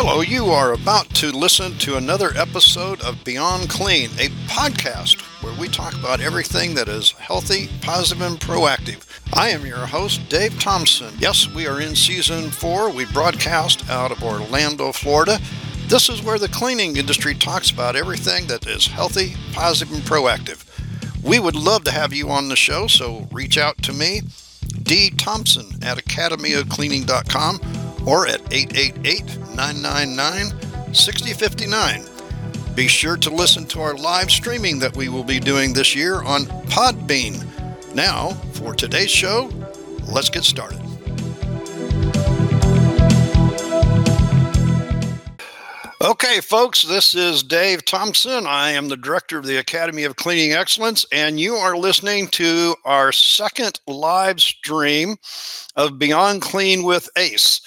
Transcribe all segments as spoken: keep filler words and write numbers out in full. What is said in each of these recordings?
Hello, you are about to listen to another episode of Beyond Clean, a podcast where we talk about everything that is healthy, positive, and proactive. I am your host, Dave Thompson. Yes, we are in season four. We broadcast out of Orlando, Florida. This is where the cleaning industry talks about everything that is healthy, positive, and proactive. We would love to have you on the show, so reach out to me, D. Thompson at Academy of Cleaning dot com. or at eight eight eight, nine nine nine, six zero five nine. Be sure to listen to our live streaming that we will be doing this year on Podbean. Now, for today's show, let's get started. Okay, folks, this is Dave Thompson. I am the director of the Academy of Cleaning Excellence, and you are listening to our second live stream of Beyond Clean with Ace,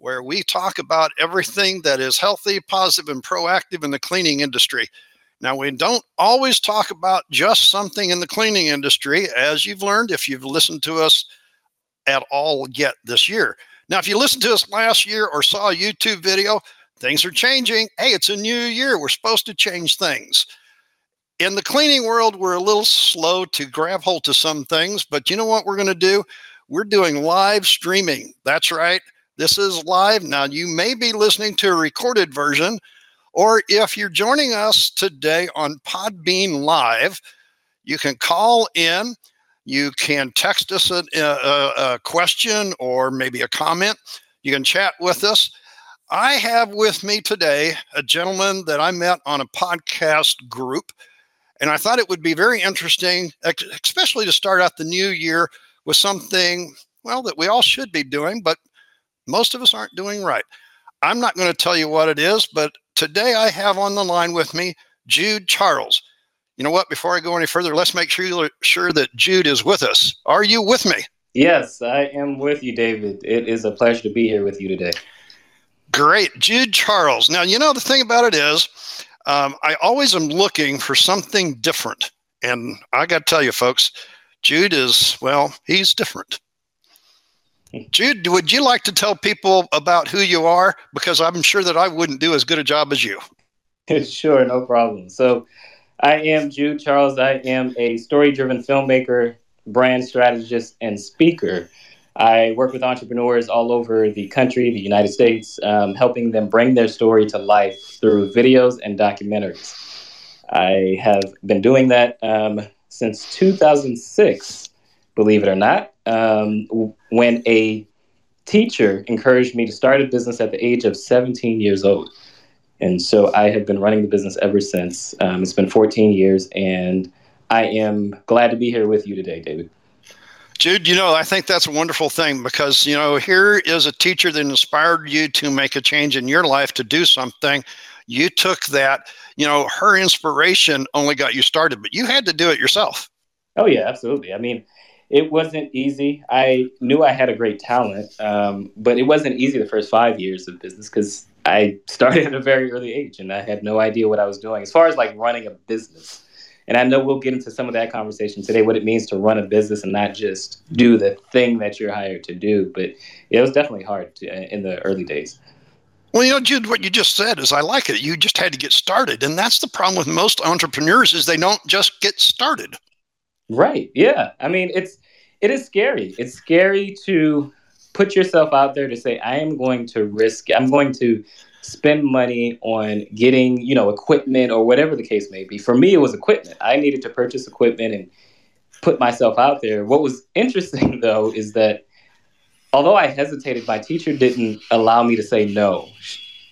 where we talk about everything that is healthy, positive, and proactive in the cleaning industry. Now, we don't always talk about just something in the cleaning industry, as you've learned if you've listened to us at all yet this year. Now, if you listened to us last year or saw a YouTube video, things are changing. Hey, it's a new year. We're supposed to change things. In the cleaning world, we're a little slow to grab hold to some things, but you know what we're going to do? We're doing live streaming. That's right. This is live. Now, you may be listening to a recorded version, or if you're joining us today on Podbean Live, you can call in. You can text us a, a, a question or maybe a comment. You can chat with us. I have with me today a gentleman that I met on a podcast group, and I thought it would be very interesting, especially to start out the new year with something, well, that we all should be doing, but most of us aren't doing right. I'm not going to tell you what it is, but today I have on the line with me Jude Charles. You know what? Before I go any further, let's make sure, sure that Jude is with us. Are you with me? Yes, I am with you, David. It is a pleasure to be here with you today. Great. Jude Charles. Now, you know, the thing about it is um, I always am looking for something different. And I got to tell you, folks, Jude is, well, he's different. Jude, would you like to tell people about who you are? Because I'm sure that I wouldn't do as good a job as you. Sure, no problem. So I am Jude Charles. I am a story-driven filmmaker, brand strategist, and speaker. I work with entrepreneurs all over the country, the United States, um, helping them bring their story to life through videos and documentaries. I have been doing that um, since two thousand six, believe it or not. Um, when a teacher encouraged me to start a business at the age of seventeen years old. And so I have been running the business ever since. Um, it's been fourteen years, and I am glad to be here with you today, David. Jude, you know, I think that's a wonderful thing because, you know, here is a teacher that inspired you to make a change in your life, to do something. You took that, you know, her inspiration only got you started, but you had to do it yourself. Oh, yeah, absolutely. I mean, it wasn't easy. I knew I had a great talent, um, but it wasn't easy the first five years of business because I started at a very early age and I had no idea what I was doing as far as like running a business. And I know we'll get into some of that conversation today, what it means to run a business and not just do the thing that you're hired to do. But it was definitely hard to, in the early days. Well, you know, Jude, what you just said is I like it. You just had to get started. And that's the problem with most entrepreneurs is they don't just get started. Right. Yeah. I mean, it's, it is scary. It's scary to put yourself out there to say, I am going to risk, I'm going to spend money on getting, you know, equipment or whatever the case may be. For me, it was equipment. I needed to purchase equipment and put myself out there. What was interesting though, is that although I hesitated, my teacher didn't allow me to say no.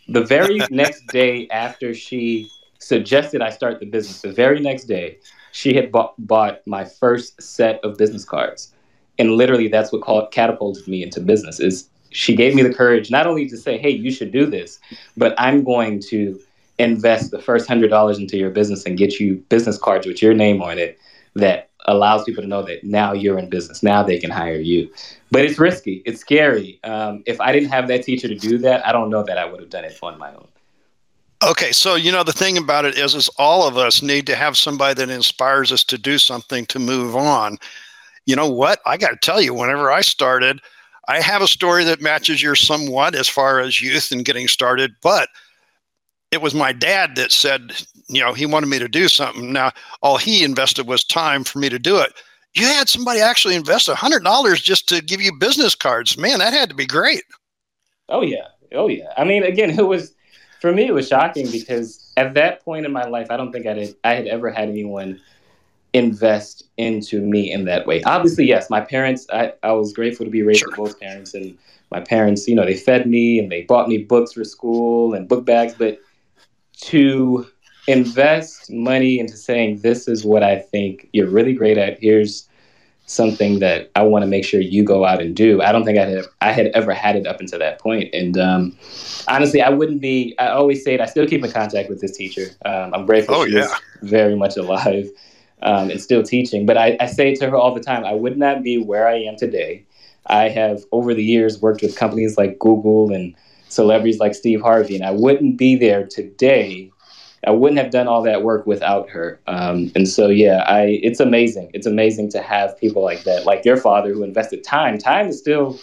The very next day after she suggested I start the business, the very next day, she had bought, bought my first set of business cards. And literally that's what called, catapulted me into business is she gave me the courage not only to say, hey, you should do this, but I'm going to invest the first one hundred dollars into your business and get you business cards with your name on it that allows people to know that now you're in business. Now they can hire you. But it's risky. It's scary. Um, if I didn't have that teacher to do that, I don't know that I would have done it on my own. Okay, so, you know, the thing about it is, is all of us need to have somebody that inspires us to do something to move on. You know what? I got to tell you, whenever I started, I have a story that matches yours somewhat as far as youth and getting started, but it was my dad that said, you know, he wanted me to do something. Now, all he invested was time for me to do it. You had somebody actually invest one hundred dollars just to give you business cards. Man, that had to be great. Oh, yeah. Oh, yeah. I mean, again, it was, for me, it was shocking because at that point in my life, I don't think I did. I had ever had anyone invest into me in that way. Obviously, yes, my parents, I, I was grateful to be raised sure. with both parents. And my parents, you know, they fed me and they bought me books for school and book bags. But to invest money into saying, this is what I think you're really great at, here's something that I want to make sure you go out and do. I don't think I had I had ever had it up until that point. And um, honestly, I wouldn't be, I always say it, I still keep in contact with this teacher. Um, I'm grateful oh, she's yeah. very much alive um, and still teaching. But I, I say to her all the time, I would not be where I am today. I have, over the years, worked with companies like Google and celebrities like Steve Harvey, and I wouldn't be there today. I wouldn't have done all that work without her. Um, and so, yeah, I it's amazing. It's amazing to have people like that, like your father who invested time. Time is still,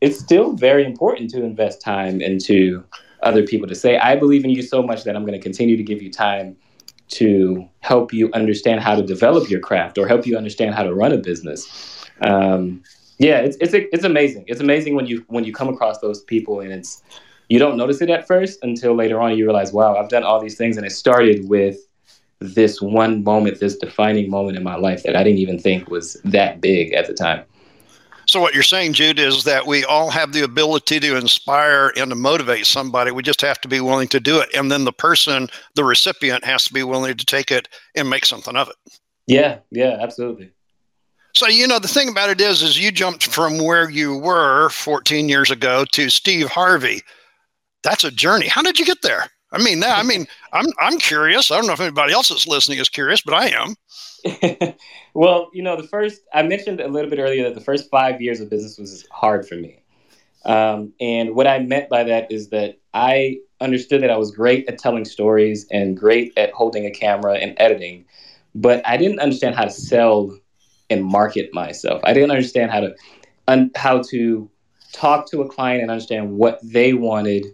it's still very important to invest time into other people, to say, I believe in you so much that I'm going to continue to give you time to help you understand how to develop your craft or help you understand how to run a business. Um, yeah, it's it's it's amazing. It's amazing when you when you come across those people, and it's, you don't notice it at first until later on you realize, wow, I've done all these things. And it started with this one moment, this defining moment in my life that I didn't even think was that big at the time. So what you're saying, Jude, is that we all have the ability to inspire and to motivate somebody. We just have to be willing to do it. And then the person, the recipient, has to be willing to take it and make something of it. Yeah, yeah, absolutely. So, you know, the thing about it is, is you jumped from where you were fourteen years ago to Steve Harvey. That's a journey. How did you get there? I mean, I mean, I'm I'm curious. I don't know if anybody else that's listening is curious, but I am. Well, you know, the first, I mentioned a little bit earlier that the first five years of business was hard for me. Um, and what I meant by that is that I understood that I was great at telling stories and great at holding a camera and editing, but I didn't understand how to sell and market myself. I didn't understand how to un, how to talk to a client and understand what they wanted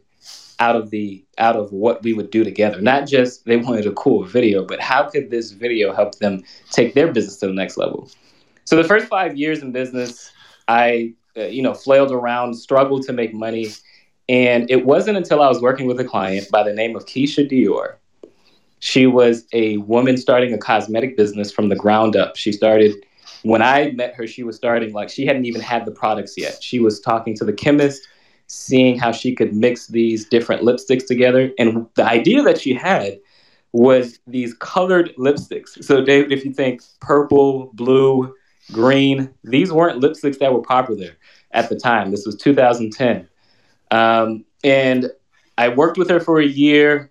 out of the out of what we would do together. Not just they wanted a cool video, but how could this video help them take their business to the next level? So the first five years in business, I uh, you know flailed around, struggled to make money, and it wasn't until I was working with a client by the name of Keisha Dior. She was a woman starting a cosmetic business from the ground up. She started when I met her, she was starting like she hadn't even had the products yet. She was talking to the chemist, seeing how she could mix these different lipsticks together. And the idea that she had was these colored lipsticks. So, David, if you think purple, blue, green, these weren't lipsticks that were popular at the time. This was two thousand ten. Um, and I worked with her for a year.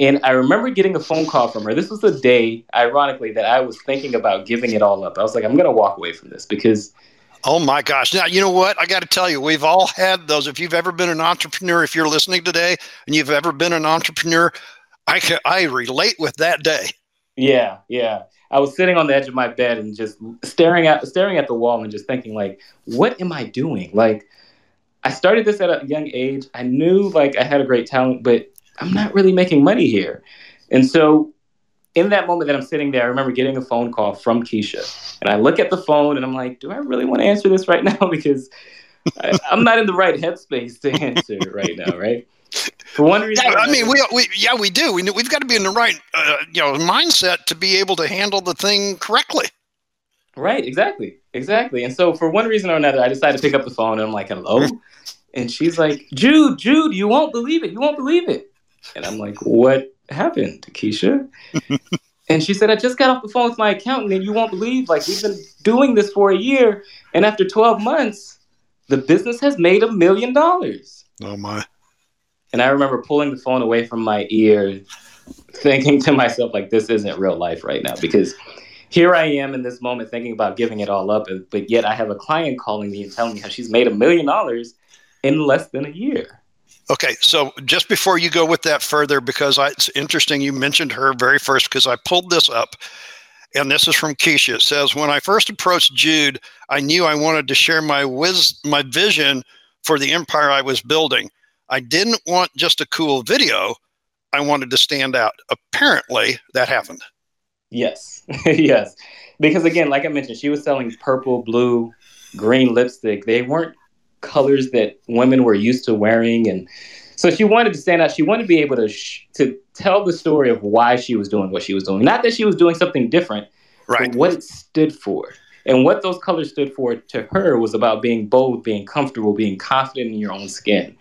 And I remember getting a phone call from her. This was the day, ironically, that I was thinking about giving it all up. I was like, I'm going to walk away from this because... Oh, my gosh. Now, you know what? I got to tell you, we've all had those. If you've ever been an entrepreneur, if you're listening today and you've ever been an entrepreneur, I can, I relate with that day. Yeah, yeah. I was sitting on the edge of my bed and just staring at, staring at the wall and just thinking, like, what am I doing? Like, I started this at a young age. I knew, like, I had a great talent, but I'm not really making money here. And so in that moment that I'm sitting there, I remember getting a phone call from Keisha, and I look at the phone and I'm like, do I really want to answer this right now? Because I, I'm not in the right headspace to answer right now. Right. For one reason. Yeah, I mean, we, we, yeah, we do. We, we've got to be in the right uh, you know, mindset to be able to handle the thing correctly. Right. Exactly. Exactly. And so for one reason or another, I decided to pick up the phone and I'm like, hello. And she's like, Jude, Jude, you won't believe it. You won't believe it. And I'm like, what happened, Keisha? And she said, I just got off the phone with my accountant, and you won't believe, like, we've been doing this for a year, and after twelve months, the business has made a million dollars. Oh, my. And I remember pulling the phone away from my ear, thinking to myself, like, this isn't real life right now, because here I am in this moment thinking about giving it all up, but yet I have a client calling me and telling me how she's made a million dollars in less than a year. Okay, so just before you go with that further, because I, it's interesting you mentioned her very first, because I pulled this up, and this is from Keisha. It says, when I first approached Jude, I knew I wanted to share my wiz- my vision for the empire I was building. I didn't want just a cool video. I wanted to stand out. Apparently, that happened. Yes, yes. Because again, like I mentioned, she was selling purple, blue, green lipstick. They weren't colors that women were used to wearing. And so she wanted to stand out. She wanted to be able to sh- to tell the story of why she was doing what she was doing. Not that she was doing something different, right, but what it stood for. And what those colors stood for to her was about being bold, being comfortable, being confident in your own skin.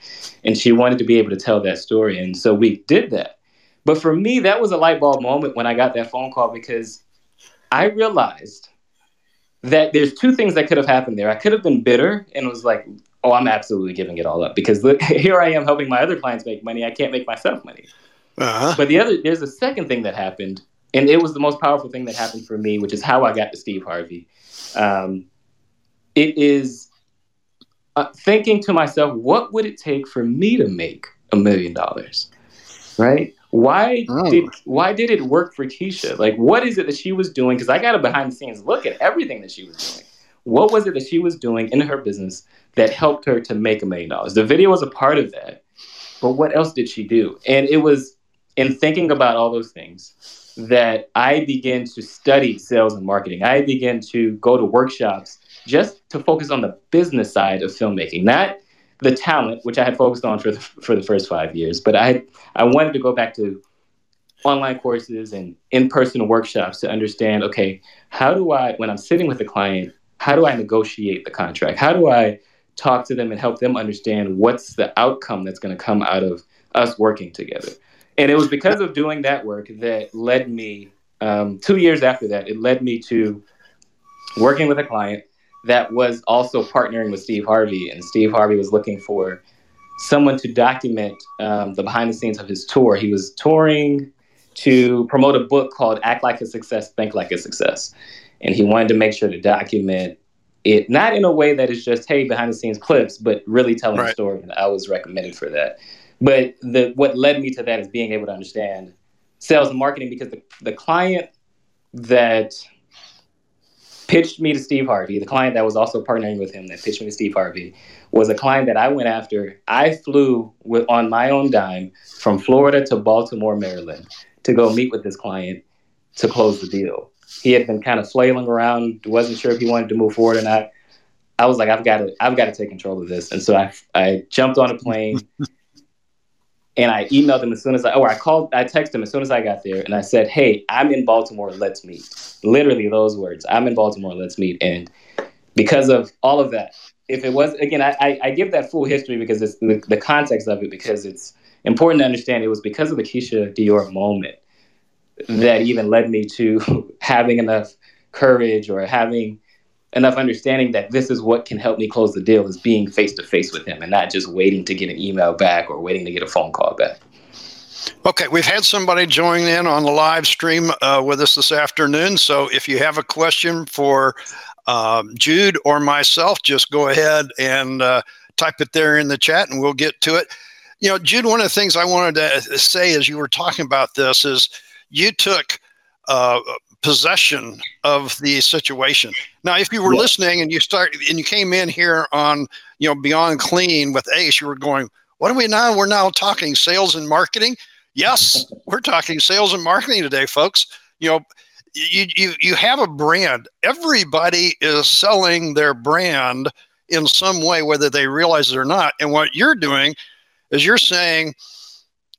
And she wanted to be able to tell that story. And so we did that. But for me, that was a light bulb moment when I got that phone call, because I realized that there's two things that could have happened there. I could have been bitter and was like, oh, I'm absolutely giving it all up because look, here I am helping my other clients make money. I can't make myself money. Uh-huh. But the other, there's a second thing that happened. And it was the most powerful thing that happened for me, which is how I got to Steve Harvey. Um, it is uh, thinking to myself, what would it take for me to make a million dollars, right? Why oh. did why did it work for Keisha? Like, what is it that she was doing? Because I got a behind-the-scenes look at everything that she was doing. What was it that she was doing in her business that helped her to make a million dollars? The video was a part of that, but what else did she do? And it was in thinking about all those things that I began to study sales and marketing. I began to go to workshops just to focus on the business side of filmmaking, not the talent, which I had focused on for the, for the first five years. But I I wanted to go back to online courses and in-person workshops to understand, okay, how do I, when I'm sitting with a client, how do I negotiate the contract? How do I talk to them and help them understand what's the outcome that's going to come out of us working together? And it was because of doing that work that led me, um, two years after that, it led me to working with a client that was also partnering with Steve Harvey. And Steve Harvey was looking for someone to document um, the behind the scenes of his tour. He was touring to promote a book called Act Like a Success, Think Like a Success. And he wanted to make sure to document it, not in a way that is just, hey, behind the scenes clips, but really telling right. the story. And I was recommended for that. But the, what led me to that is being able to understand sales and marketing, because the, the client that pitched me to Steve Harvey, the client that was also partnering with him that pitched me to Steve Harvey, was a client that I went after. I flew with, on my own dime from Florida to Baltimore, Maryland, to go meet with this client to close the deal. He had been kind of flailing around, wasn't sure if he wanted to move forward or not. I was like, I've got to, I've got to take control of this. And so I, I jumped on a plane. And I emailed him as soon as I, or I called, I texted him as soon as I got there. And I said, hey, I'm in Baltimore, let's meet. Literally those words, I'm in Baltimore, let's meet. And because of all of that, if it was, again, I, I, I give that full history because it's the, the context of it, because it's important to understand it was because of the Keisha Dior moment that even led me to having enough courage or having enough understanding that this is what can help me close the deal, is being face-to-face with him and not just waiting to get an email back or waiting to get a phone call back. Okay, we've had somebody join in on the live stream uh, with us this afternoon. So if you have a question for um, Jude or myself, just go ahead and uh, type it there in the chat and we'll get to it. You know, Jude, one of the things I wanted to say as you were talking about this is you took uh, – possession of the situation. Now, if you were yeah. listening and you start and you came in here on, you know, Beyond Clean with Ace, you were going, what are we now? We're now talking sales and marketing. Yes, we're talking sales and marketing today, folks. You know, you, you, you have a brand. Everybody is selling their brand in some way, whether they realize it or not. And what you're doing is you're saying,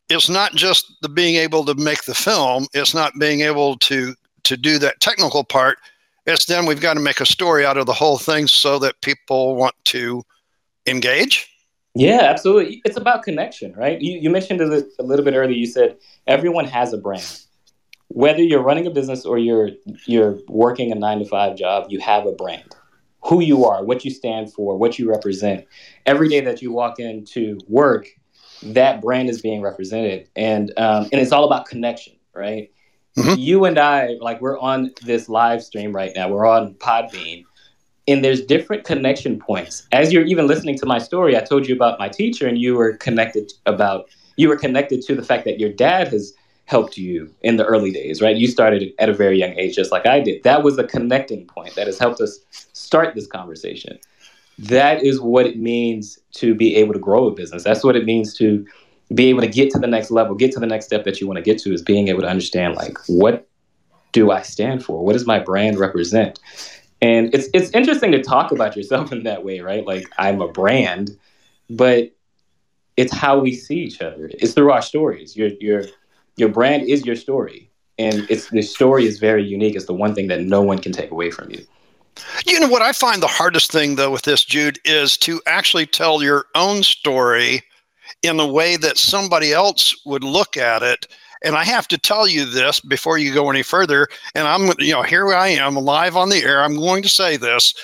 it's not just the being able to make the film. It's not being able to to do that technical part. It's then we've got to make a story out of the whole thing so that people want to engage. Yeah, absolutely. It's about connection, right? You, you mentioned it a little bit earlier. You said everyone has a brand. Whether you're running a business or you're you're working a nine to five job, you have a brand. Who you are, what you stand for, what you represent. Every day that you walk into work, that brand is being represented. And um, and it's all about connection, right? Mm-hmm. You and I, like, we're on this live stream right now. We're on Podbean, and there's different connection points. As you're even listening to my story, I told you about my teacher, and you were connected about you were connected to the fact that your dad has helped you in the early days, right? You started at a very young age, just like I did. That was a connecting point that has helped us start this conversation. That is what it means to be able to grow a business. That's what it means to be able to get to the next level, get to the next step that you want to get to, is being able to understand, like, what do I stand for? What does my brand represent? And it's it's interesting to talk about yourself in that way, right? Like, I'm a brand, but it's how we see each other. It's through our stories. Your your your brand is your story, and it's the story is very unique. It's the one thing that no one can take away from you. You know what I find the hardest thing, though, with this, Jude, is to actually tell your own story in a way that somebody else would look at it. And I have to tell you this before you go any further. And I'm, you know, here I am live on the air. I'm going to say this.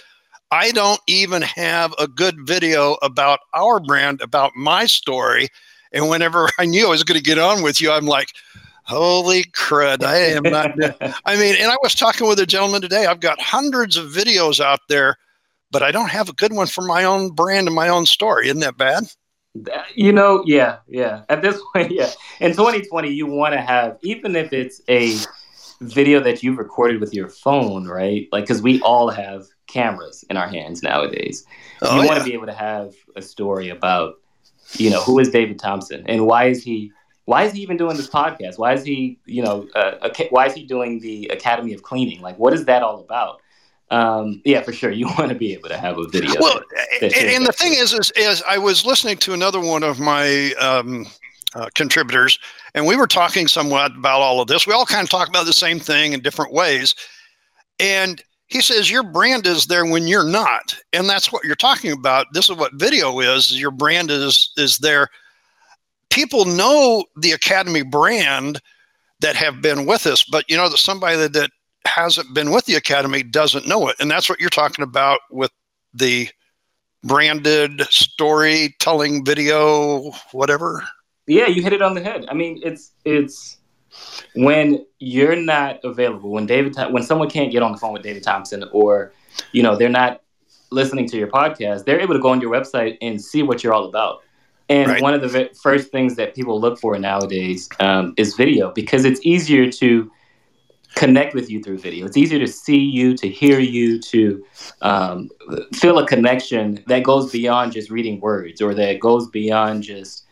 I don't even have a good video about our brand, about my story. And whenever I knew I was going to get on with you, I'm like, holy crud, I am not. I mean, and I was talking with a gentleman today. I've got hundreds of videos out there, but I don't have a good one for my own brand and my own story. Isn't that bad? You know, yeah, yeah. At this point, yeah. In twenty twenty, you want to have, even if it's a video that you recorded with your phone, right? Like, because we all have cameras in our hands nowadays. Oh, you yeah. want to be able to have a story about, you know, who is David Thompson and why is he, why is he even doing this podcast? Why is he, you know, uh, why is he doing the Academy of Cleaning? Like, what is that all about? Um, yeah, for sure. You want to be able to have a video. Well, that, that and, and the thing is, is, is I was listening to another one of my um, uh, contributors, and we were talking somewhat about all of this. We all kind of talk about the same thing in different ways. And he says, your brand is there when you're not. And that's what you're talking about. This is what video is. Your brand is, is there. People know the Academy brand that have been with us, but you know, that somebody that, that hasn't been with the Academy doesn't know it. And that's what you're talking about with the branded storytelling video, whatever. Yeah, you hit it on the head. I mean, it's it's when you're not available, when David, when someone can't get on the phone with David Thompson, or, you know, they're not listening to your podcast, they're able to go on your website and see what you're all about. And right. one of the v- first things that people look for nowadays um, is video, because it's easier to connect with you through video. It's easier to see you, to hear you, to um, feel a connection that goes beyond just reading words, or that goes beyond just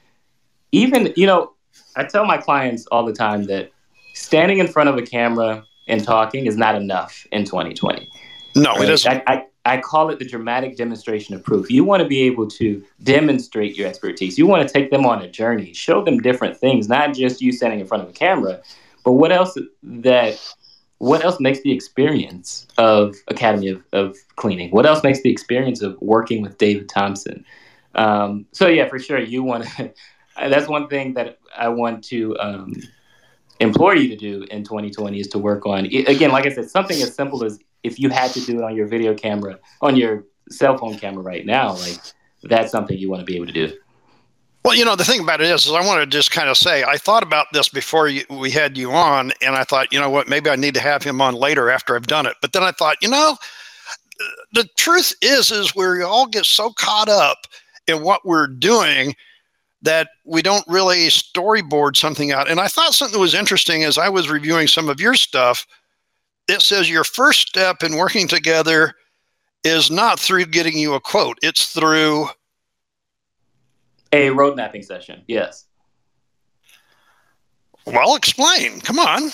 even, you know, I tell my clients all the time that standing in front of a camera and talking is not enough in twenty twenty. No, right? It isn't. I, I, I call it the dramatic demonstration of proof. You want to be able to demonstrate your expertise. You want to take them on a journey, show them different things, not just you standing in front of a camera, but what else that, what else makes the experience of Academy of, of Cleaning? What else makes the experience of working with David Thompson? Um, so yeah, for sure. You want to, that's one thing that I want to um, implore you to do in twenty twenty is to work on, again, like I said, something as simple as, if you had to do it on your video camera, on your cell phone camera right now, like, that's something you want to be able to do. Well, you know, the thing about it is, is I want to just kind of say, I thought about this before you, we had you on, and I thought, you know what, maybe I need to have him on later after I've done it. But then I thought, you know, the truth is, is we all get so caught up in what we're doing that we don't really storyboard something out. And I thought something that was interesting as I was reviewing some of your stuff. It says your first step in working together is not through getting you a quote. It's through a road mapping session. Yes. Well, explain. Come on.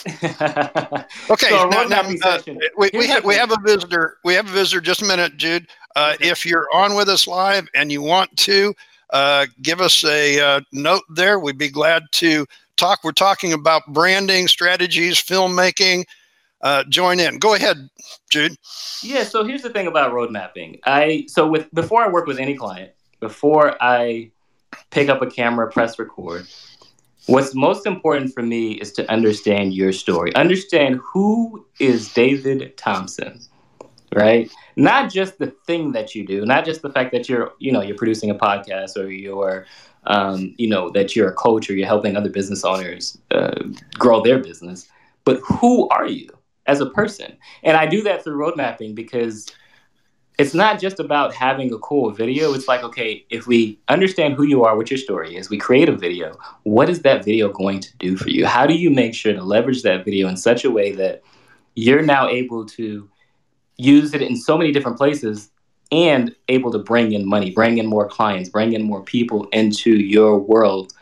Okay. So now, now, uh, we we, ha- we have a visitor. We have a visitor. Just a minute, Jude. Uh, if you're on with us live and you want to uh, give us a uh, note there, we'd be glad to talk. We're talking about branding strategies, filmmaking. Uh, join in. Go ahead, Jude. Yeah. So here's the thing about road mapping. I so with before I work with any client, before I pick up a camera, press record, what's most important for me is to understand your story. Understand who is David Thompson, right? Not just the thing that you do, not just the fact that you're, you know, you're producing a podcast, or you're, um, you know, that you're a coach, or you're helping other business owners uh, grow their business, but who are you as a person? And I do that through road mapping because it's not just about having a cool video. It's like, okay, if we understand who you are, what your story is, we create a video. What is that video going to do for you? How do you make sure to leverage that video in such a way that you're now able to use it in so many different places and able to bring in money, bring in more clients, bring in more people into your world?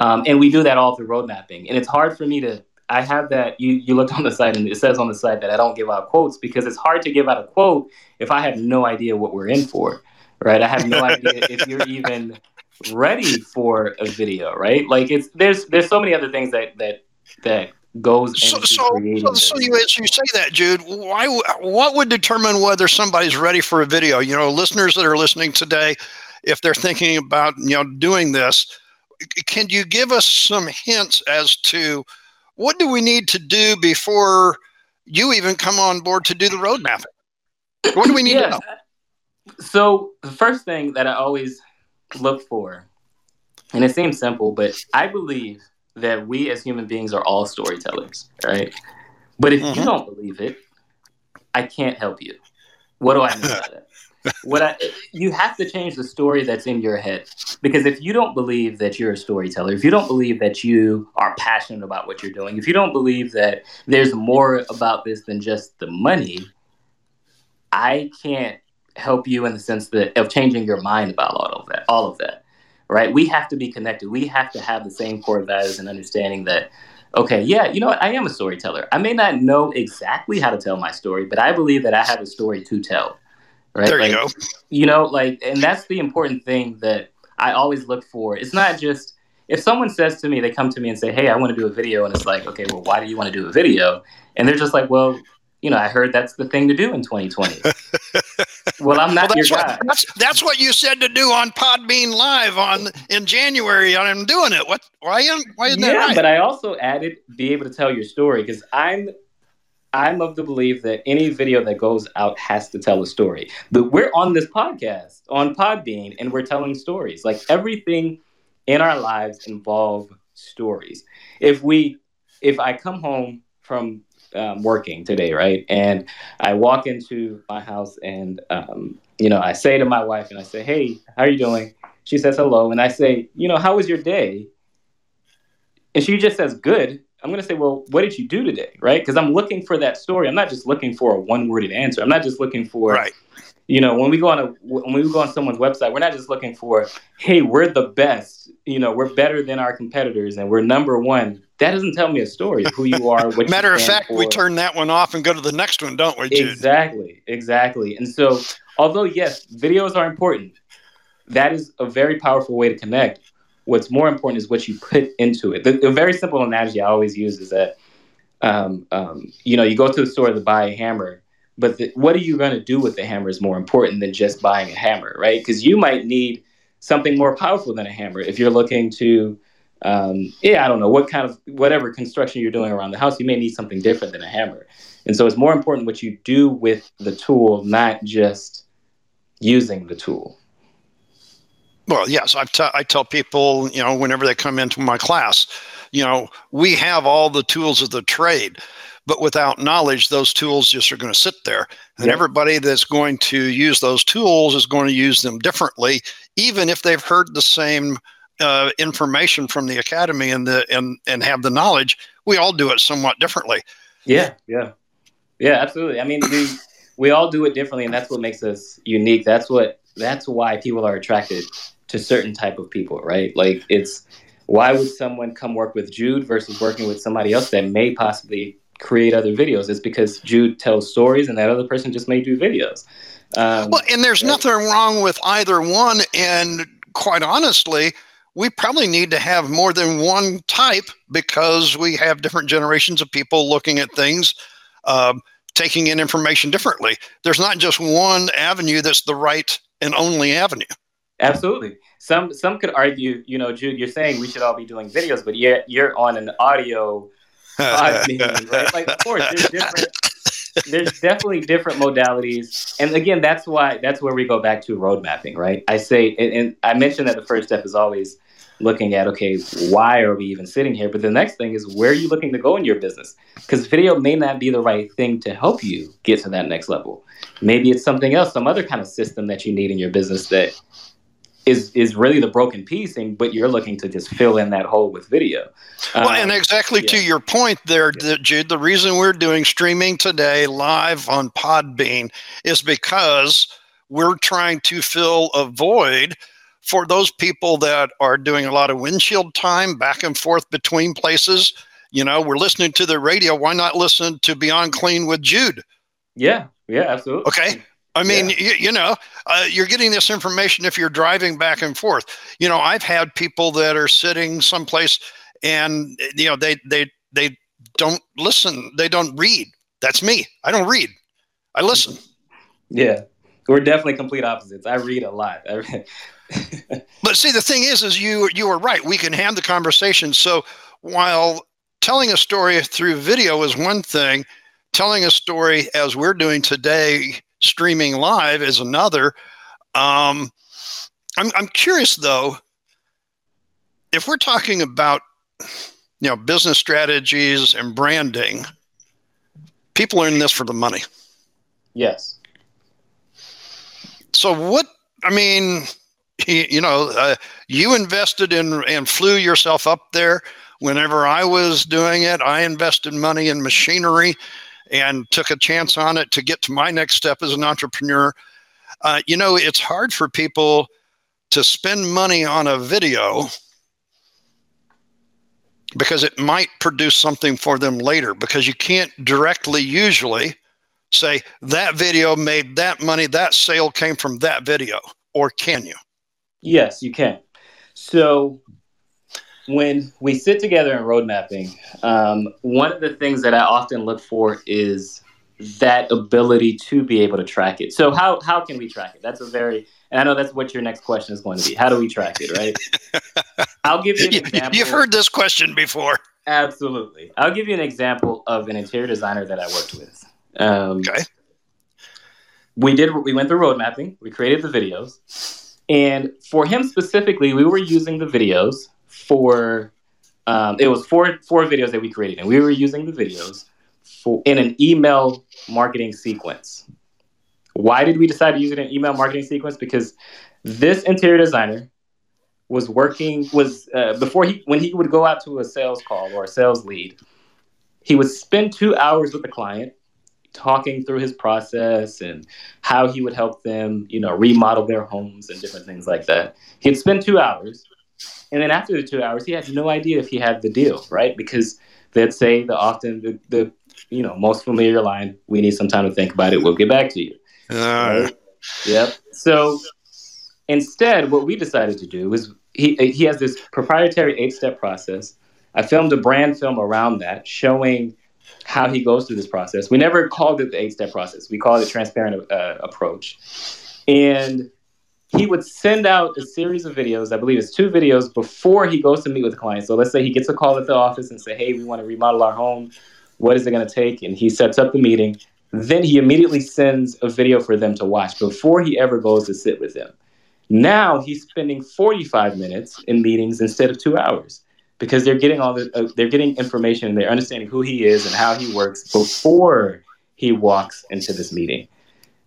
Um, and we do that all through road mapping. And it's hard for me to, I have that, you, you looked on the site and it says on the site that I don't give out quotes because it's hard to give out a quote if I have no idea what we're in for, right? I have no idea if you're even ready for a video, right? Like it's, there's, there's so many other things that, that, that goes into so, so, creating so, so you, as you say that, Jude, why, what would determine whether somebody's ready for a video? You know, listeners that are listening today, if they're thinking about, you know, doing this, can you give us some hints as to what do we need to do before you even come on board to do the road mapping? What do we need yeah. to know? So the first thing that I always look for, and it seems simple, but I believe that we as human beings are all storytellers, right? But if mm-hmm. you don't believe it, I can't help you. What do I know about it? What I, you have to change the story that's in your head, because if you don't believe that you're a storyteller, if you don't believe that you are passionate about what you're doing, if you don't believe that there's more about this than just the money, I can't help you in the sense that of changing your mind about all of that, all of that, right? We have to be connected. We have to have the same core values and understanding that, okay, yeah, you know what? I am a storyteller. I may not know exactly how to tell my story, but I believe that I have a story to tell. Right? There you like, go. You know, like, and that's the important thing that I always look for. It's not just, if someone says to me, they come to me and say, hey, I want to do a video. And it's like, okay, well, why do you want to do a video? And they're just like, well, you know, I heard that's the thing to do in twenty twenty. Well, I'm not well, that's your guy. What, that's, that's what you said to do on Podbean Live on in January. I'm doing it. What? Why, am, why isn't yeah, that right? But I also added, be able to tell your story, because I'm, I'm of the belief that any video that goes out has to tell a story. But we're on this podcast, on Podbean, and we're telling stories. Like everything in our lives involve stories. If we, if I come home from um, working today, right, and I walk into my house and, um, you know, I say to my wife and I say, hey, how are you doing? She says, hello. And I say, you know, how was your day? And she just says, good. I'm going to say, well, what did you do today, right? Because I'm looking for that story. I'm not just looking for a one-worded answer. I'm not just looking for, right. you know, when we go on a when we go on someone's website, we're not just looking for, hey, we're the best. You know, we're better than our competitors, and we're number one. That doesn't tell me a story of who you are. What Matter of fact, for. we turn that one off and go to the next one, don't we, Jude? Exactly, exactly. And so, although, yes, videos are important, that is a very powerful way to connect. What's more important is what you put into it. The, the very simple analogy I always use is that, um, um, you know, you go to the store to buy a hammer, but the, what are you going to do with the hammer is more important than just buying a hammer, right? Because you might need something more powerful than a hammer if you're looking to, um, yeah, I don't know, what kind of, whatever construction you're doing around the house, you may need something different than a hammer. And so it's more important what you do with the tool, not just using the tool. Well, yes, I've t- I tell people, you know, whenever they come into my class, you know, we have all the tools of the trade, but without knowledge, those tools just are going to sit there. And yeah. everybody that's going to use those tools is going to use them differently, even if they've heard the same uh, information from the academy and the and and have the knowledge. We all do it somewhat differently. Yeah, yeah, yeah, absolutely. I mean, we we all do it differently, and that's what makes us unique. That's what that's why people are attracted to certain type of people, right? Like it's, why would someone come work with Jude versus working with somebody else that may possibly create other videos? It's because Jude tells stories and that other person just may do videos. Um, well, and there's right? nothing wrong with either one. And quite honestly, we probably need to have more than one type because we have different generations of people looking at things, um, taking in information differently. There's not just one avenue that's the right and only avenue. Absolutely. Some some could argue, you know, Jude, you're saying we should all be doing videos, but you're, you're on an audio podcast, right? Like, of course, there's different, there's definitely different modalities. And again, that's why that's where we go back to road mapping, right? I say, and, and I mentioned that the first step is always looking at, okay, why are we even sitting here? But the next thing is, where are you looking to go in your business? Because video may not be the right thing to help you get to that next level. Maybe it's something else, some other kind of system that you need in your business that is is really the broken piece, and but you're looking to just fill in that hole with video. Well, um, and exactly yeah. to your point there, yeah. Jude, the reason we're doing streaming today live on Podbean is because we're trying to fill a void for those people that are doing a lot of windshield time back and forth between places. You know, we're listening to the radio. Why not listen to Beyond Clean with Jude? Yeah, yeah, absolutely. Okay. I mean, yeah. you, you know, uh, you're getting this information if you're driving back and forth. You know, I've had people that are sitting someplace and, you know, they they they don't listen. They don't read. That's me. I don't read. I listen. Yeah. We're definitely complete opposites. I read a lot. I read. But see, the thing is, is you you were right. We can have the conversation. So while telling a story through video is one thing, telling a story as we're doing today, streaming live, is another. Um, I'm I'm curious though, if we're talking about, you know, business strategies and branding, people are in this for the money. Yes. So what, I mean, you know, uh, you invested in and flew yourself up there. Whenever I was doing it, I invested money in machinery and took a chance on it to get to my next step as an entrepreneur. Uh, you know, it's hard for people to spend money on a video because it might produce something for them later, because you can't directly usually say that video made that money, that sale came from that video, or can you? Yes, you can. So when we sit together in road mapping, um, one of the things that I often look for is that ability to be able to track it. So how how can we track it? That's a very, and I know that's what your next question is going to be. How do we track it, right? I'll give you an example. You've heard this question before. Absolutely. I'll give you an example of an interior designer that I worked with. Um, okay. We did. We went through road mapping. We created the videos, and for him specifically, we were using the videos for. Um, it was four four videos that we created, and we were using the videos for in an email marketing sequence. Why did we decide to use it in an email marketing sequence? Because this interior designer was working was uh, before he when he would go out to a sales call or a sales lead, he would spend two hours with the client, talking through his process and how he would help them, you know, remodel their homes and different things like that. He'd spend two hours. And then after the two hours, he had no idea if he had the deal, right? Because they'd say the often, the, the you know, most familiar line, we need some time to think about it. We'll get back to you. Uh. Yep. So instead, what we decided to do was he, he has this proprietary eight-step process. I filmed a brand film around that showing how he goes through this process. We never called it the eight-step process. We called it transparent uh, approach. And he would send out a series of videos, I believe it's two videos, before he goes to meet with the client. So let's say he gets a call at the office and say, hey, we want to remodel our home. What is it going to take? And he sets up the meeting. Then he immediately sends a video for them to watch before he ever goes to sit with them. Now he's spending forty-five minutes in meetings instead of two hours. Because they're getting all the, uh, they're getting information, and they're understanding who he is and how he works before he walks into this meeting.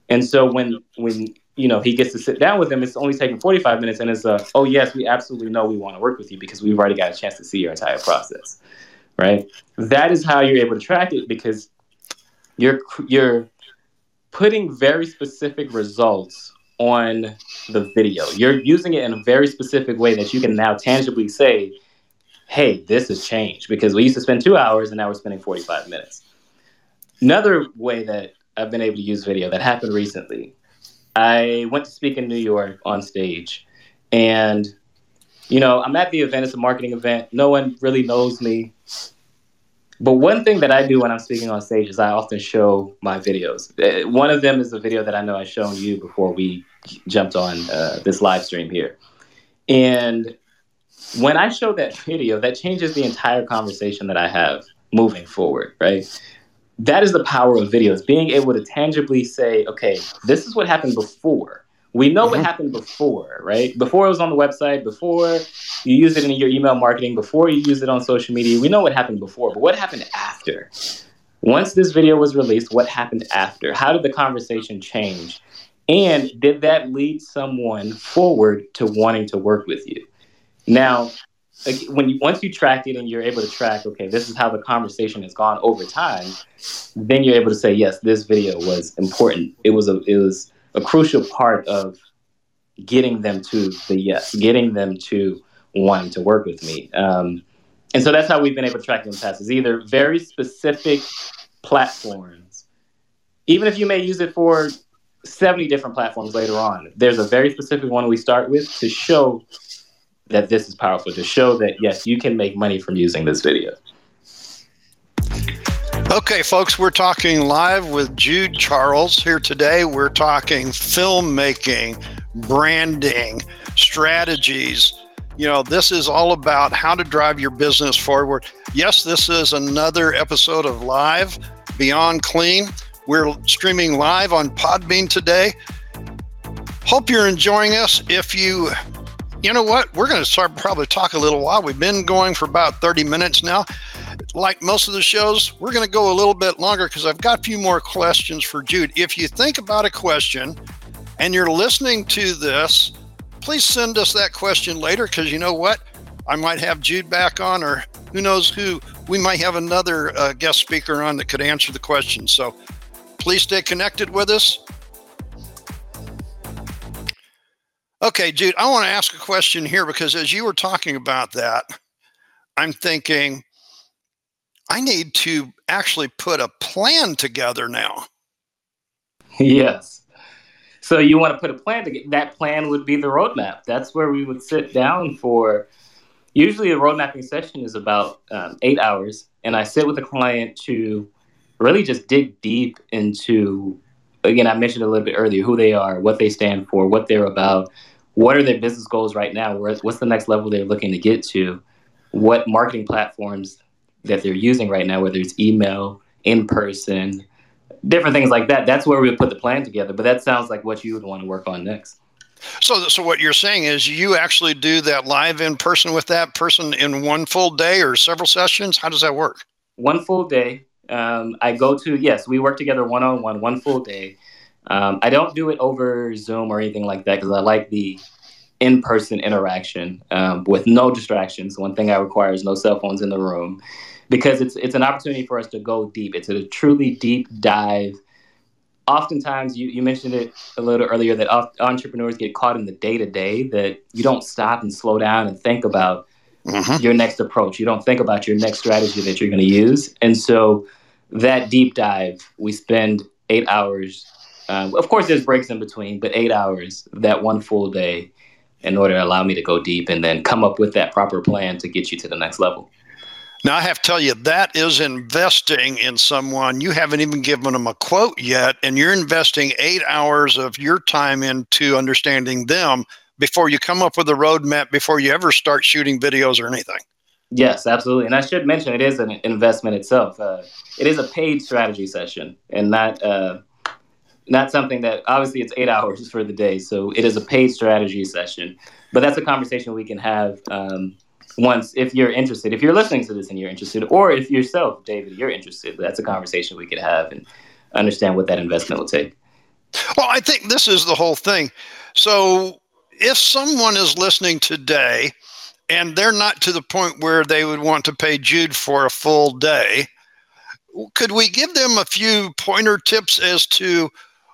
And so when when you know he gets to sit down with them, it's only taking forty-five minutes, and it's a oh yes, we absolutely know we want to work with you because we've already got a chance to see your entire process, right? That is how you're able to track it, because you're you're putting very specific results on the video. You're using it in a very specific way that you can now tangibly say, hey, this has changed, because we used to spend two hours and now we're spending forty-five minutes. Another way that I've been able to use video that happened recently, I went to speak in New York on stage, and, you know, I'm at the event, it's a marketing event. No one really knows me. But one thing that I do when I'm speaking on stage is I often show my videos. One of them is a video that I know I've shown you before we jumped on uh, this live stream here. And when I show that video, that changes the entire conversation that I have moving forward, right? That is the power of videos, being able to tangibly say, okay, this is what happened before. We know what happened before, right? Before it was on the website, before you used it in your email marketing, before you used it on social media. We know what happened before, but what happened after? Once this video was released, what happened after? How did the conversation change? And did that lead someone forward to wanting to work with you? Now, when you, once you track it and you're able to track, okay, this is how the conversation has gone over time, then you're able to say, yes, this video was important. It was a, it was a crucial part of getting them to the yes, getting them to wanting to work with me. Um, and so that's how we've been able to track them past, is either very specific platforms. Even if you may use it for seventy different platforms later on, there's a very specific one we start with to show that this is powerful, to show that, yes, you can make money from using this video. Okay, folks, we're talking live with Jude Charles here today. We're talking filmmaking, branding, strategies. You know, this is all about how to drive your business forward. Yes, this is another episode of Live Beyond Clean. We're streaming live on Podbean today. Hope you're enjoying us. If you, you know what, we're going to start probably talk a little while. We've been going for about thirty minutes now. Like most of the shows, we're going to go a little bit longer because I've got a few more questions for Jude. If you think about a question and you're listening to this, please send us that question later, because you know what? I might have Jude back on, or who knows who. We might have another uh, guest speaker on that could answer the question. So please stay connected with us. Okay, Jude, I want to ask a question here because as you were talking about that, I'm thinking, I need to actually put a plan together now. Yes. So you want to put a plan together. That plan would be the roadmap. That's where we would sit down for. Usually a roadmapping session is about um, eight hours. And I sit with a client to really just dig deep into, again, I mentioned a little bit earlier, who they are, what they stand for, what they're about, what are their business goals right now, what's the next level they're looking to get to, what marketing platforms that they're using right now, whether it's email, in person, different things like that. That's where we would put the plan together. But that sounds like what you would want to work on next. So, so what you're saying is you actually do that live in person with that person in one full day or several sessions? How does that work? One full day. Um, I go to, yes, we work together one-on-one, one full day. Um, I don't do it over Zoom or anything like that because I like the in-person interaction um, with no distractions. One thing I require is no cell phones in the room, because it's it's an opportunity for us to go deep. It's a truly deep dive. Oftentimes, you, you mentioned it a little earlier, that entrepreneurs get caught in the day-to-day, that you don't stop and slow down and think about mm-hmm. your next approach. You don't think about your next strategy that you're going to use. And so that deep dive, we spend eight hours. Um, of course, there's breaks in between, but eight hours, that one full day, in order to allow me to go deep and then come up with that proper plan to get you to the next level. Now, I have to tell you, that is investing in someone. You haven't even given them a quote yet, and you're investing eight hours of your time into understanding them before you come up with a roadmap, before you ever start shooting videos or anything. Yes, absolutely. And I should mention, it is an investment itself. Uh, it is a paid strategy session and not... Uh, Not something that, obviously, it's eight hours for the day, so it is a paid strategy session. But that's a conversation we can have um, once, if you're interested. If you're listening to this and you're interested, or if yourself, David, you're interested, that's a conversation we could have and understand what that investment will take. Well, I think this is the whole thing. So if someone is listening today and they're not to the point where they would want to pay Jude for a full day, could we give them a few pointer tips as to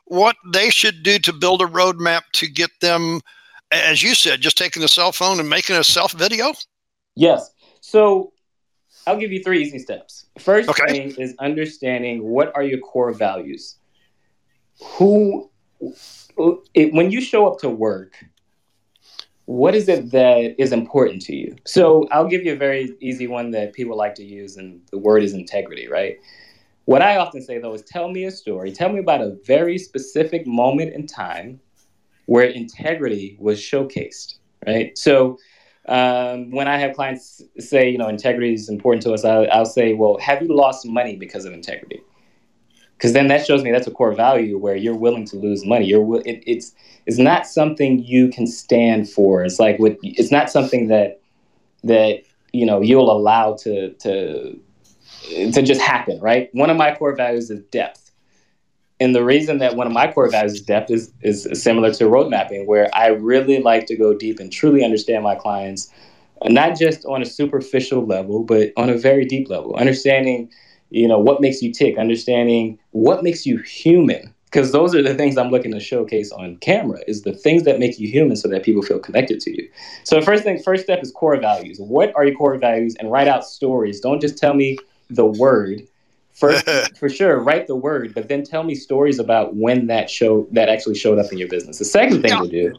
what they should do to build a roadmap to get them, as you said, just taking a cell phone and making a self video? Yes. So I'll give you three easy steps. First okay. thing is understanding, what are your core values? Who, it, when you show up to work, what is it that is important to you? So I'll give you a very easy one that people like to use, and the word is integrity, right? What I often say, though, is tell me a story. Tell me about a very specific moment in time where integrity was showcased, right? So um, when I have clients say, you know, integrity is important to us, I'll, I'll say, well, have you lost money because of integrity? Because then that shows me that's a core value where you're willing to lose money. You're it, it's it's not something you can stand for. It's like with, it's not something that that you know you'll allow to to to just happen, right? One of my core values is depth, and the reason that one of my core values is depth is is similar to road mapping, where I really like to go deep and truly understand my clients, not just on a superficial level, but on a very deep level, understanding. You know, what makes you tick, understanding what makes you human, because those are the things I'm looking to showcase on camera, is the things that make you human so that people feel connected to you. So first thing, first step is core values. What are your core values? And write out stories. Don't just tell me the word. First, for sure, write the word, but then tell me stories about when that show that actually showed up in your business. The second thing now, to do.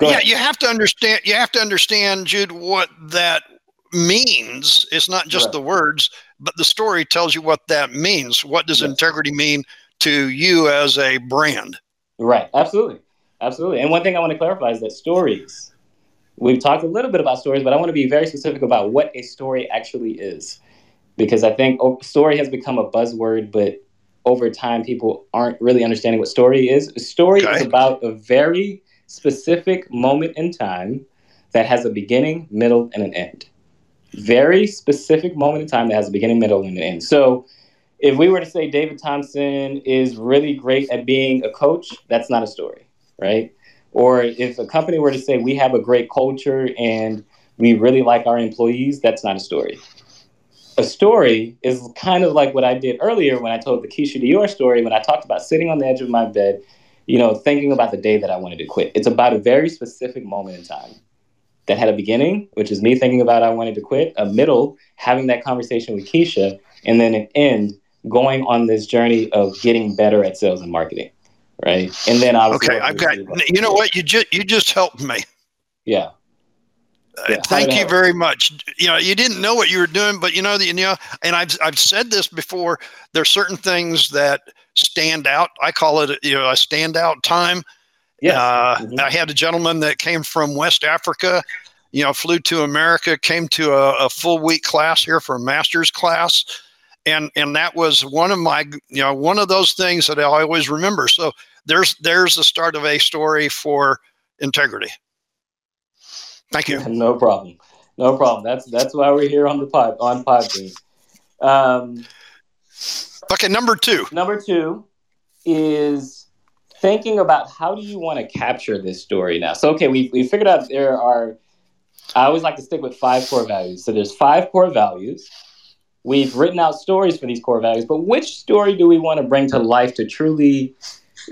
Yeah, ahead. you have to understand, you have to understand, Jude, what that means. It's not just right. the words, but the story tells you what that means. What does yes. integrity mean to you as a brand? Right. Absolutely. Absolutely. And one thing I want to clarify is that stories, we've talked a little bit about stories, but I want to be very specific about what a story actually is, because I think story has become a buzzword, but over time, people aren't really understanding what story is. A story okay. is about a very specific moment in time that has a beginning, middle, and an end. Very specific moment in time that has a beginning, middle, and an end. So if we were to say David Thompson is really great at being a coach, that's not a story, right? Or if a company were to say we have a great culture and we really like our employees, that's not a story. A story is kind of like what I did earlier when I told the Keisha Dior story, when I talked about sitting on the edge of my bed, you know, thinking about the day that I wanted to quit. It's about a very specific moment in time that had a beginning, which is me thinking about I wanted to quit, a middle, having that conversation with Keisha, and then an end, going on this journey of getting better at sales and marketing, right? And then obviously... Okay, I've got... You know what? You just, you just helped me. Yeah. Uh, yeah thank you very much. You know, you didn't know what you were doing, but you know, the, you know, and I've I've said this before, there's certain things that stand out. I call it, you know, a standout time. Yeah, uh, mm-hmm. I had a gentleman that came from West Africa, you know, flew to America, came to a, a full week class here for a master's class, and and that was one of my, you know, one of those things that I always remember. So there's there's the start of a story for integrity. Thank you. No problem, no problem. That's that's why we're here on the pod on Podbean. Um, okay, number two. Number two is. Thinking about how do you want to capture this story now? So, okay, we we figured out there are, I always like to stick with five core values. So there's five core values. We've written out stories for these core values, but which story do we want to bring to life to truly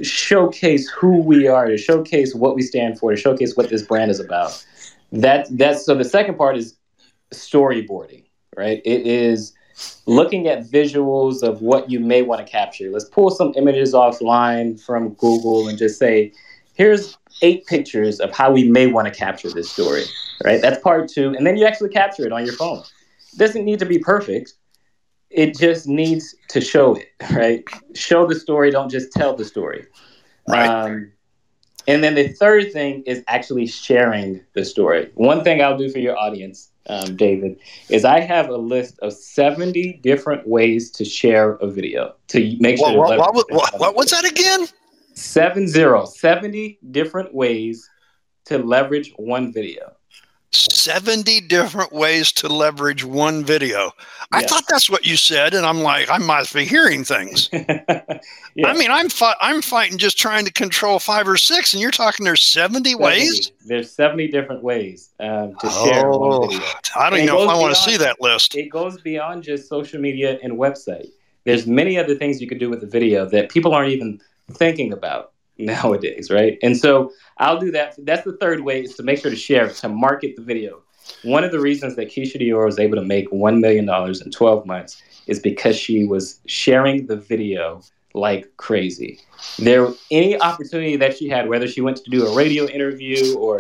showcase who we are, to showcase what we stand for, to showcase what this brand is about? That that's so the second part is storyboarding, right? It is looking at visuals of what you may want to capture. Let's pull some images offline from Google and just say, here's eight pictures of how we may want to capture this story, right? That's part two. And then you actually capture it on your phone. It doesn't need to be perfect. It just needs to show it, right? Show the story. Don't just tell the story. Right. Um, and then the third thing is actually sharing the story. One thing I'll do for your audience Um, David, is I have a list of seventy different ways to share a video to make sure. What, what, what, what, what was that again? Seven zero. seventy different ways to leverage one video. seventy different ways to leverage one video. I yeah. thought that's what you said, and I'm like, I must be hearing things. yeah. I mean, I'm fi- I'm fighting just trying to control five or six, and you're talking there's seventy, seventy ways? There's seventy different ways um, to oh, share one video. I don't even know if I want to see that list. It goes beyond just social media and website. There's many other things you could do with a video that people aren't even thinking about nowadays, right? And so I'll do that. That's the third way, is to make sure to share, to market the video. One of the reasons that Keisha Dior was able to make one million dollars in twelve months is because she was sharing the video like crazy. There, any opportunity that she had, whether she went to do a radio interview or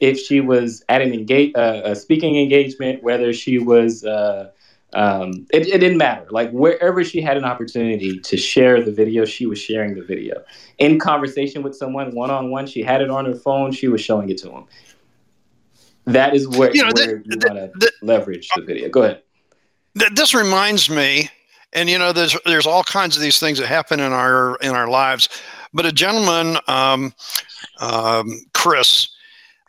if she was at an engage, uh, a speaking engagement, whether she was, uh, um, it, it didn't matter. Like wherever she had an opportunity to share the video, she was sharing the video. In conversation with someone one-on-one, she had it on her phone, she was showing it to them. That is where you, know, where that, you that, want to that, leverage the video. Go ahead. This reminds me, And, you know, there's there's all kinds of these things that happen in our in our lives. But a gentleman, um, um, Chris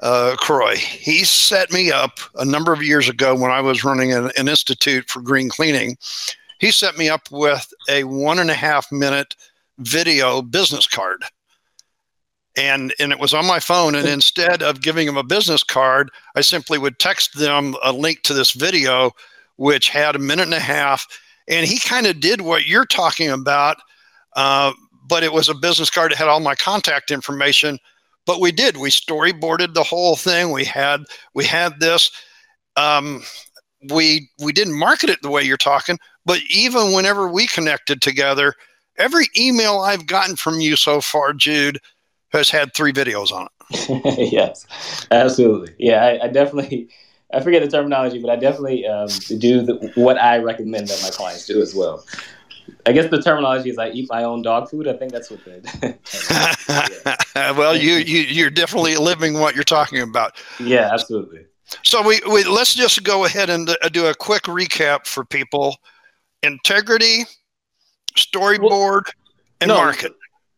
uh, Croy, he set me up a number of years ago when I was running an, an institute for green cleaning. He set me up with a one and a half minute video business card. And and it was on my phone. And instead of giving them a business card, I simply would text them a link to this video, which had a minute and a half. And he kind of did what you're talking about, uh, but it was a business card that had all my contact information. But we did. We storyboarded the whole thing. We had we had this. Um, we we didn't market it the way you're talking, but even whenever we connected together, every email I've gotten from you so far, Jude, has had three videos on it. Yes, absolutely. Yeah, I, I definitely, I forget the terminology, but I definitely um, do the, what I recommend that my clients do as well. I guess the terminology is I eat my own dog food. I think that's what the yeah. Well, you, you, you're definitely living what you're talking about. Yeah, absolutely. So we, we let's just go ahead and do a quick recap for people. Integrity, storyboard, well, and no, market.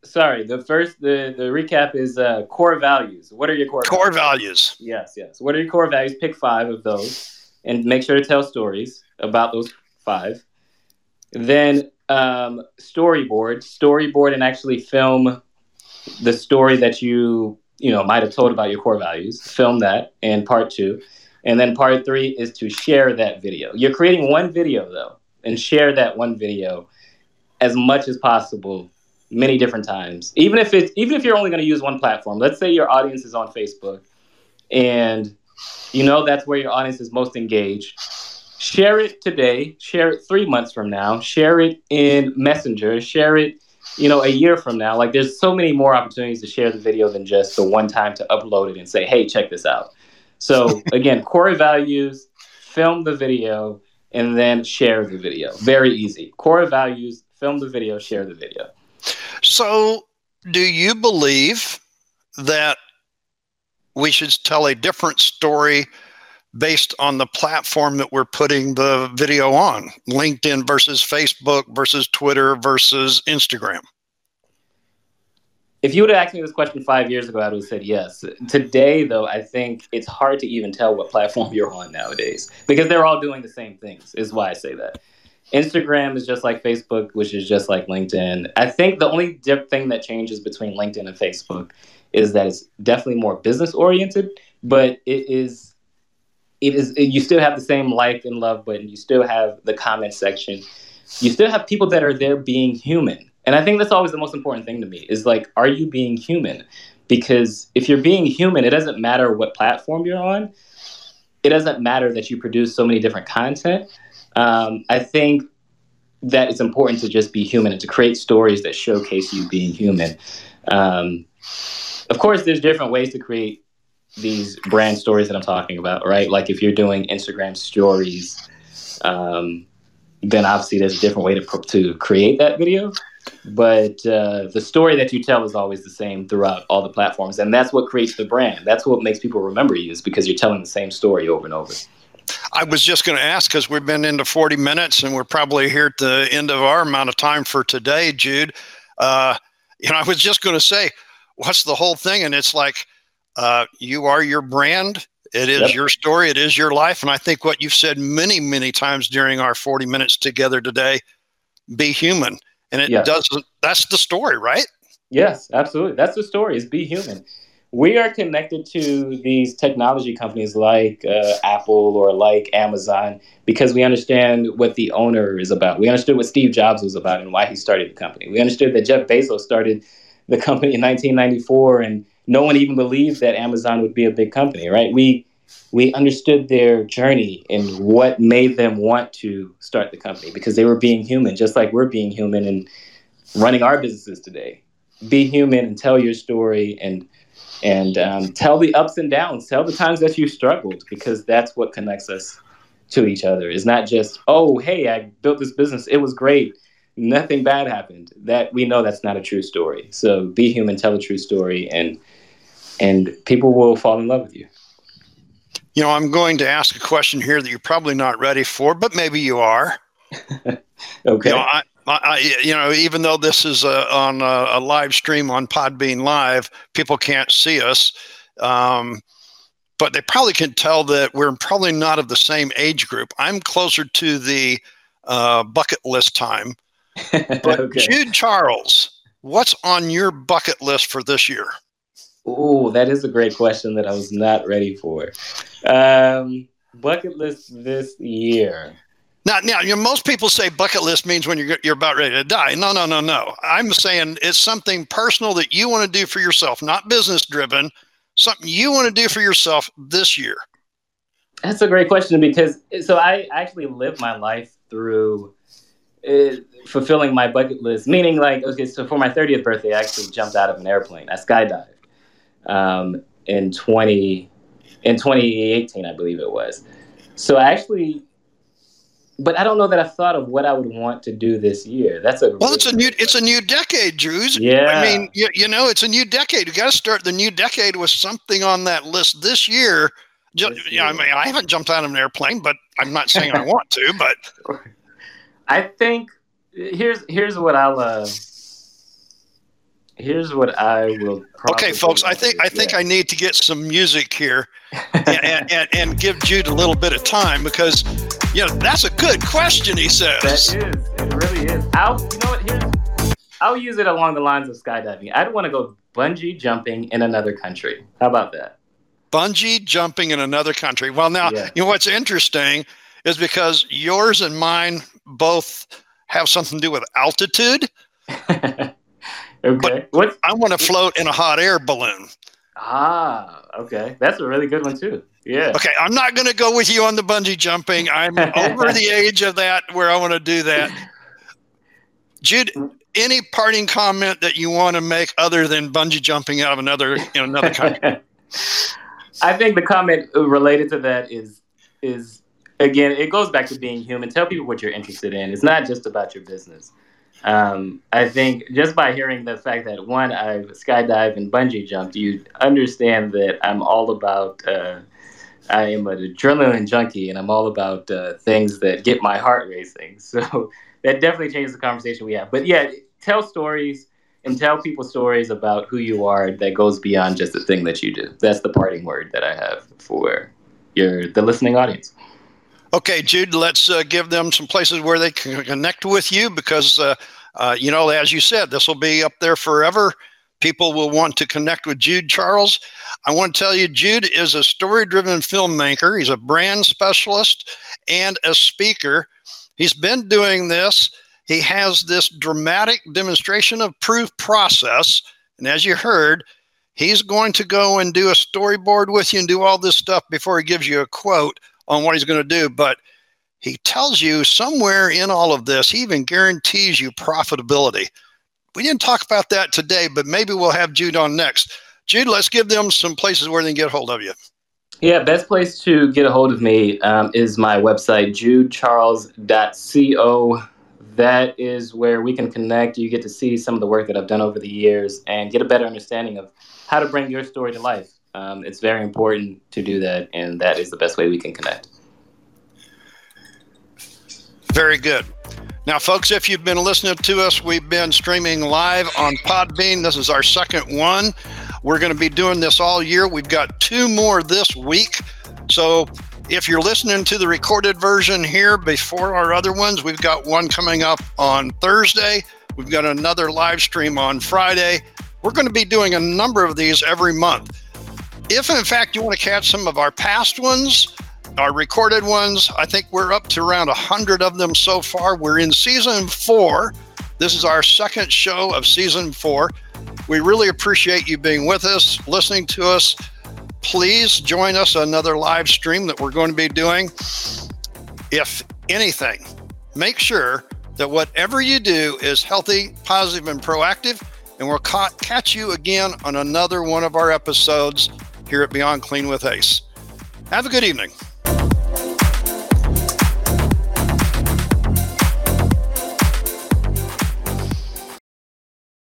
Sorry, the first, the, the recap is uh, core values. What are your core, core values? Core values. Yes, yes. What are your core values? Pick five of those and make sure to tell stories about those five. Then um, storyboard, storyboard and actually film the story that you, you know, might have told about your core values. Film that in part two. And then part three is to share that video. You're creating one video, though, and share that one video as much as possible many different times. Even if it's, even if you're only going to use one platform, let's say your audience is on Facebook and you know that's where your audience is most engaged. Share it today, share it three months from now, share it in Messenger, share it, you know, a year from now. Like there's so many more opportunities to share the video than just the one time to upload it and say, hey, check this out. So again, core values, film the video, and then share the video. Very easy. Core values, film the video, share the video. So do you believe that we should tell a different story based on the platform that we're putting the video on? LinkedIn versus Facebook versus Twitter versus Instagram? If you would have asked me this question five years ago, I would have said yes. Today, though, I think it's hard to even tell what platform you're on nowadays because they're all doing the same things, is why I say that. Instagram is just like Facebook, which is just like LinkedIn. I think the only dip thing that changes between LinkedIn and Facebook is that it's definitely more business oriented, but it is, it is, it, you still have the same like and love button. You still have the comment section. You still have people that are there being human. And I think that's always the most important thing to me is like, are you being human? Because if you're being human, it doesn't matter what platform you're on. It doesn't matter that you produce so many different content. Um, I think that it's important to just be human and to create stories that showcase you being human. Um, of course, there's different ways to create these brand stories that I'm talking about, right? Like if you're doing Instagram stories, um, then obviously there's a different way to to create that video. But uh, the story that you tell is always the same throughout all the platforms. And that's what creates the brand. That's what makes people remember you, is because you're telling the same story over and over. I was just going to ask, because we've been into forty minutes and we're probably here at the end of our amount of time for today, Jude. Uh, you know, I was just going to say, what's the whole thing? And it's like, uh, you are your brand. It is yep. your story. It is your life. And I think what you've said many, many times during our forty minutes together today, be human. And it yes. doesn't, that's the story, right? Yes, absolutely. That's the story, is be human. We are connected to these technology companies like uh, Apple or like Amazon because we understand what the owner is about. We understood what Steve Jobs was about and why he started the company. We understood that Jeff Bezos started the company in nineteen ninety-four and no one even believed that Amazon would be a big company, right? We we understood their journey and what made them want to start the company because they were being human, just like we're being human and running our businesses today. Be human and tell your story and And um, tell the ups and downs, tell the times that you struggled, because that's what connects us to each other. It's not just, oh, hey, I built this business. It was great. Nothing bad happened. That we know that's not a true story. So be human, tell a true story, and and people will fall in love with you. You know, I'm going to ask a question here that you're probably not ready for, but maybe you are. Okay. You know, I, I, you know, even though this is a, on a, a live stream on Podbean Live, people can't see us, um, but they probably can tell that we're probably not of the same age group. I'm closer to the uh, bucket list time. But okay. Jude Charles, what's on your bucket list for this year? Oh, that is a great question that I was not ready for. Um, bucket list this year. Now, now, you know, most people say bucket list means when you're you're about ready to die. No, no, no, no. I'm saying it's something personal that you want to do for yourself, not business driven. Something you want to do for yourself this year. That's a great question because so I actually live my life through uh, fulfilling my bucket list. Meaning, like, okay, so for my thirtieth birthday, I actually jumped out of an airplane. I skydived um, in twenty in twenty eighteen, I believe it was. So I actually. But I don't know that I've thought of what I would want to do this year. That's a well. Really it's a new. It's a new decade, Drews. Yeah. I mean, you, you know, it's a new decade. You got to start the new decade with something on that list this year. Just, this year. I mean, I haven't jumped out of an airplane, but I'm not saying I want to. But I think here's here's what I'll. Uh, Here's what I will. Okay, folks, I think I think yeah. I need to get some music here, and, and, and, and give Jude a little bit of time because, you know, that's a good question. He says that is. It really is. I'll you know what here. I'll use it along the lines of skydiving. I'd want to go bungee jumping in another country. How about that? Bungee jumping in another country. Well, now yeah. you know what's interesting is because yours and mine both have something to do with altitude. Okay. But what? I want to float in a hot air balloon. Ah, okay. That's a really good one, too. Yeah. Okay, I'm not going to go with you on the bungee jumping. I'm over the age of that where I want to do that. Jude, any parting comment that you want to make other than bungee jumping out of another in another country? I think the comment related to that is is, again, it goes back to being human. Tell people what you're interested in. It's not just about your business. Um, I think just by hearing the fact that, one, I skydive and bungee jumped, you understand that I'm all about, uh, I am an adrenaline junkie, and I'm all about uh, things that get my heart racing. So that definitely changes the conversation we have. But yeah, tell stories and tell people stories about who you are that goes beyond just the thing that you do. That's the parting word that I have for your the listening audience. Okay, Jude, let's uh, give them some places where they can connect with you because, uh, uh, you know, as you said, this will be up there forever. People will want to connect with Jude Charles. I want to tell you, Jude is a story-driven filmmaker. He's a brand specialist and a speaker. He's been doing this. He has this dramatic demonstration of proof process. And as you heard, he's going to go and do a storyboard with you and do all this stuff before he gives you a quote on what he's going to do, but he tells you somewhere in all of this, he even guarantees you profitability. We didn't talk about that today, but maybe we'll have Jude on next. Jude, let's give them some places where they can get a hold of you. Yeah, best place to get a hold of me um, is my website, Jude Charles dot co. That is where we can connect. You get to see some of the work that I've done over the years and get a better understanding of how to bring your story to life. Um, it's very important to do that, and that is the best way we can connect. Very good. Now, folks, if you've been listening to us, we've been streaming live on Podbean. This is our second one. We're going to be doing this all year. We've got two more this week. So if you're listening to the recorded version here before our other ones, we've got one coming up on Thursday. We've got another live stream on Friday. We're going to be doing a number of these every month. If, in fact, you want to catch some of our past ones, our recorded ones, I think we're up to around one hundred of them so far. We're in season four. This is our second show of season four. We really appreciate you being with us, listening to us. Please join us on another live stream that we're going to be doing. If anything, make sure that whatever you do is healthy, positive, and proactive. And we'll ca- catch you again on another one of our episodes here at Beyond Clean with Ace. Have a good evening.